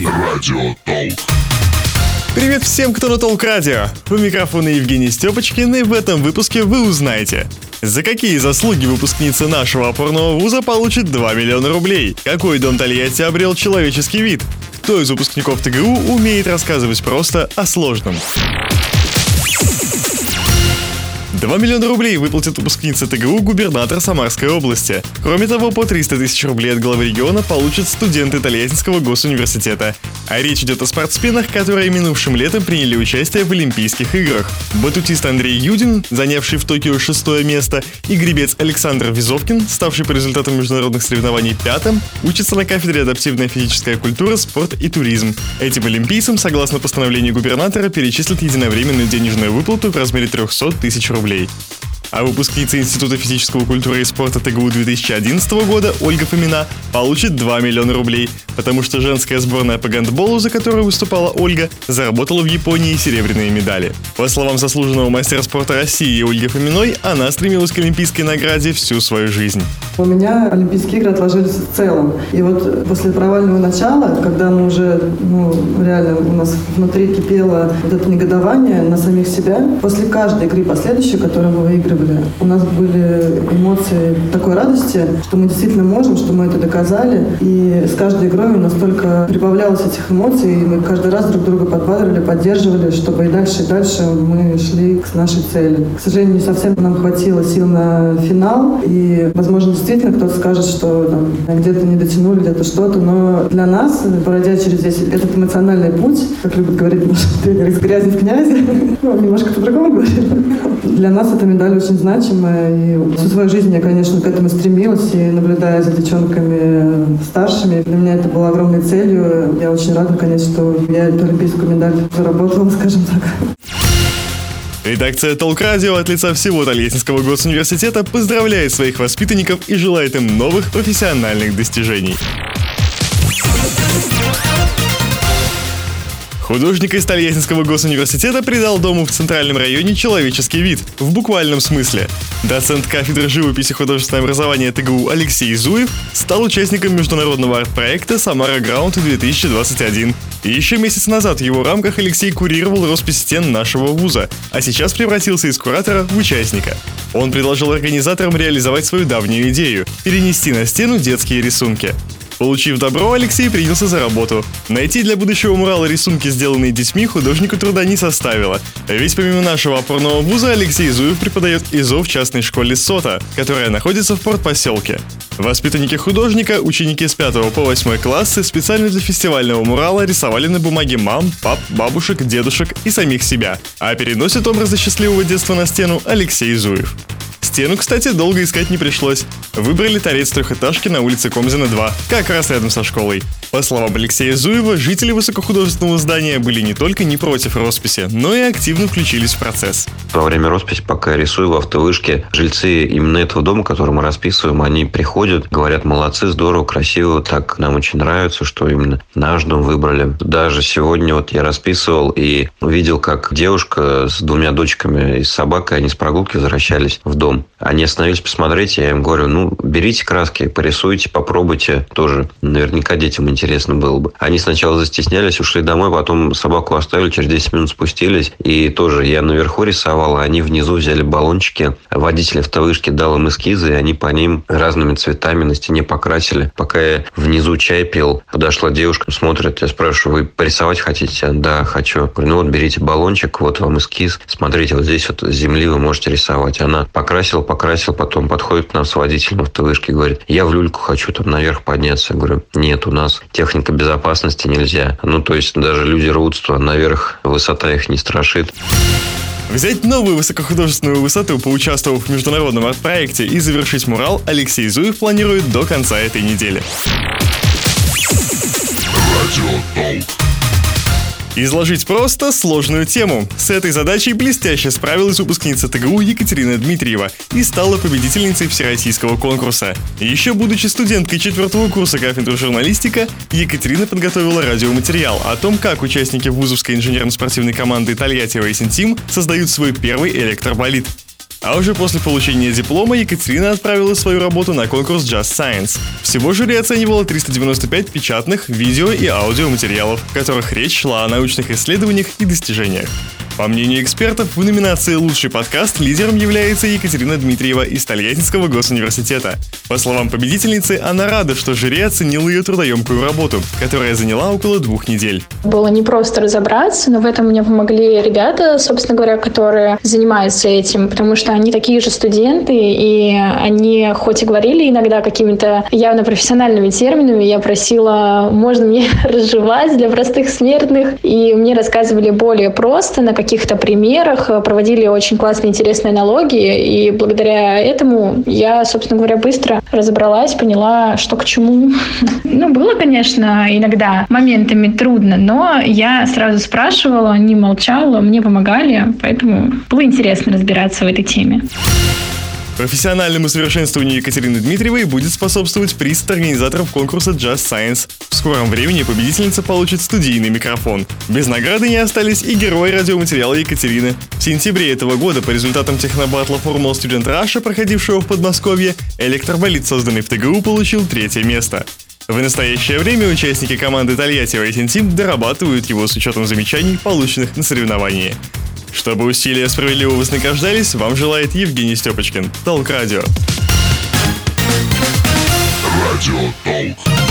Радио Толк. Привет всем, кто на Толк Радио. У микрофона Евгений Степочкин, и в этом выпуске вы узнаете, за какие заслуги выпускница нашего опорного вуза получит 2 миллиона рублей, какой дом Тольятти обрел человеческий вид, кто из выпускников ТГУ умеет рассказывать просто о сложном. 2 миллиона рублей выплатит выпускница ТГУ губернатор Самарской области. Кроме того, по 300 тысяч рублей от главы региона получат студенты Тольяттинского госуниверситета. А речь идет о спортсменах, которые минувшим летом приняли участие в Олимпийских играх. Батутист Андрей Юдин, занявший в Токио 6-е место, и гребец Александр Визовкин, ставший по результатам международных соревнований 5-м, учатся на кафедре «Адаптивная физическая культура, спорт и туризм». Этим олимпийцам, согласно постановлению губернатора, перечислят единовременную денежную выплату в размере 300 тысяч рублей. А выпускница Института физического культуры и спорта ТГУ 2011 года Ольга Фомина получит 2 миллиона рублей, потому что женская сборная по гандболу, за которую выступала Ольга, заработала в Японии серебряные медали. По словам заслуженного мастера спорта России Ольги Фоминой, она стремилась к олимпийской награде всю свою жизнь. У меня Олимпийские игры отложились в целом. И вот после провального начала, когда мы уже, реально у нас внутри кипело вот это негодование на самих себя, после каждой игры последующей, которую мы выигрывали, у нас были эмоции такой радости, что мы действительно можем, что мы это доказали. И с каждой игрой у нас только прибавлялось этих эмоций, и мы каждый раз друг друга подбадривали, поддерживали, чтобы и дальше мы шли к нашей цели. К сожалению, не совсем нам хватило сил на финал, и, возможно, действительно кто-то скажет, что там, где-то не дотянули, где-то что-то, но для нас, пройдя через здесь этот эмоциональный путь, как любит говорить наш тренер, из грязи в князи, немножко по-другому говорит, для нас эта медаль очень значимая. И всю свою жизнь я, конечно, к этому стремилась. И наблюдая за девчонками старшими, для меня это было огромной целью. Я очень рада, конечно, что я эту олимпийскую медаль заработала, скажем так. Редакция Толк Радио от лица всего Тольяттинского госуниверситета поздравляет своих воспитанников и желает им новых профессиональных достижений. Художник из Тольяттинского госуниверситета придал дому в Центральном районе человеческий вид, в буквальном смысле. Доцент кафедры живописи и художественного образования ТГУ Алексей Зуев стал участником международного арт-проекта Samara Ground 2021. И еще месяц назад в его рамках Алексей курировал роспись стен нашего вуза, а сейчас превратился из куратора в участника. Он предложил организаторам реализовать свою давнюю идею – перенести на стену детские рисунки. Получив добро, Алексей принялся за работу. Найти для будущего мурала рисунки, сделанные детьми, художнику труда не составило. Ведь помимо нашего опорного вуза, Алексей Зуев преподает ИЗО в частной школе СОТа, которая находится в Портпоселке. Воспитанники художника, ученики с 5 по 8 классы, специально для фестивального мурала рисовали на бумаге мам, пап, бабушек, дедушек и самих себя. А переносит образы счастливого детства на стену Алексей Зуев. Стену, кстати, долго искать не пришлось. Выбрали торец трехэтажки на улице Комзина, 2, как раз рядом со школой. По словам Алексея Зуева, жители высокохудожественного здания были не только не против росписи, но и активно включились в процесс. Во время росписи, пока я рисую в автовышке, жильцы именно этого дома, который мы расписываем, они приходят, говорят: молодцы, здорово, красиво, так нам очень нравится, что именно наш дом выбрали. Даже сегодня вот я расписывал и увидел, как девушка с 2 дочками и с собакой, они с прогулки возвращались в дом. Они остановились посмотреть, я им говорю: берите краски, порисуйте, попробуйте тоже. Наверняка детям интересно было бы. Они сначала застеснялись, ушли домой, потом собаку оставили, через 10 минут спустились. И тоже я наверху рисовал, а они внизу взяли баллончики. Водитель автовышки дал им эскизы, и они по ним разными цветами на стене покрасили. Пока я внизу чай пил, подошла девушка, смотрит, я спрашиваю: вы порисовать хотите? Да, хочу. Говорю: берите баллончик, вот вам эскиз. Смотрите, вот здесь вот с земли вы можете рисовать. Она покрасила, потом подходит к нам с водителем автовышки и говорит: я в люльку хочу там наверх подняться. Я говорю: нет, у нас техника безопасности, нельзя. То есть даже люди рвутся наверх, высота их не страшит. Взять новую высокохудожественную высоту, поучаствовав в международном арт-проекте, и завершить мурал Алексей Зуев планирует до конца этой недели. Изложить просто сложную тему. С этой задачей блестяще справилась выпускница ТГУ Екатерина Дмитриева и стала победительницей Всероссийского конкурса. Еще будучи студенткой 4 курса кафедры журналистика, Екатерина подготовила радиоматериал о том, как участники вузовской инженерно-спортивной команды «Тольятти Racing Team» создают свой первый электроболид. А уже после получения диплома Екатерина отправила свою работу на конкурс Just Science. Всего жюри оценивало 395 печатных, видео и аудиоматериалов, в которых речь шла о научных исследованиях и достижениях. По мнению экспертов, в номинации «Лучший подкаст» лидером является Екатерина Дмитриева из Тольяттинского госуниверситета. По словам победительницы, она рада, что жюри оценило ее трудоемкую работу, которая заняла около 2 недель. Было непросто разобраться, но в этом мне помогли ребята, собственно говоря, которые занимаются этим, потому что они такие же студенты, и они хоть и говорили иногда какими-то явно профессиональными терминами, я просила, можно мне разжевать для простых смертных, и мне рассказывали более просто, на каких-то примерах, проводили очень классные, интересные аналогии, и благодаря этому я, собственно говоря, быстро разобралась, поняла, что к чему. Было, конечно, иногда моментами трудно, но я сразу спрашивала, не молчала, мне помогали, поэтому было интересно разбираться в этой теме. Профессиональному совершенствованию Екатерины Дмитриевой будет способствовать приз от организаторов конкурса Just Science. В скором времени победительница получит студийный микрофон. Без награды не остались и герои радиоматериала Екатерины. В сентябре этого года по результатам технобаттла «Формула Студент Раша», проходившего в Подмосковье, электроболид, созданный в ТГУ, получил 3-е место. В настоящее время участники команды Тольятти Racing Team дорабатывают его с учетом замечаний, полученных на соревновании. Чтобы усилия справедливо вознаграждались, вам желает Евгений Степочкин. Толк Радио. Радио Толк.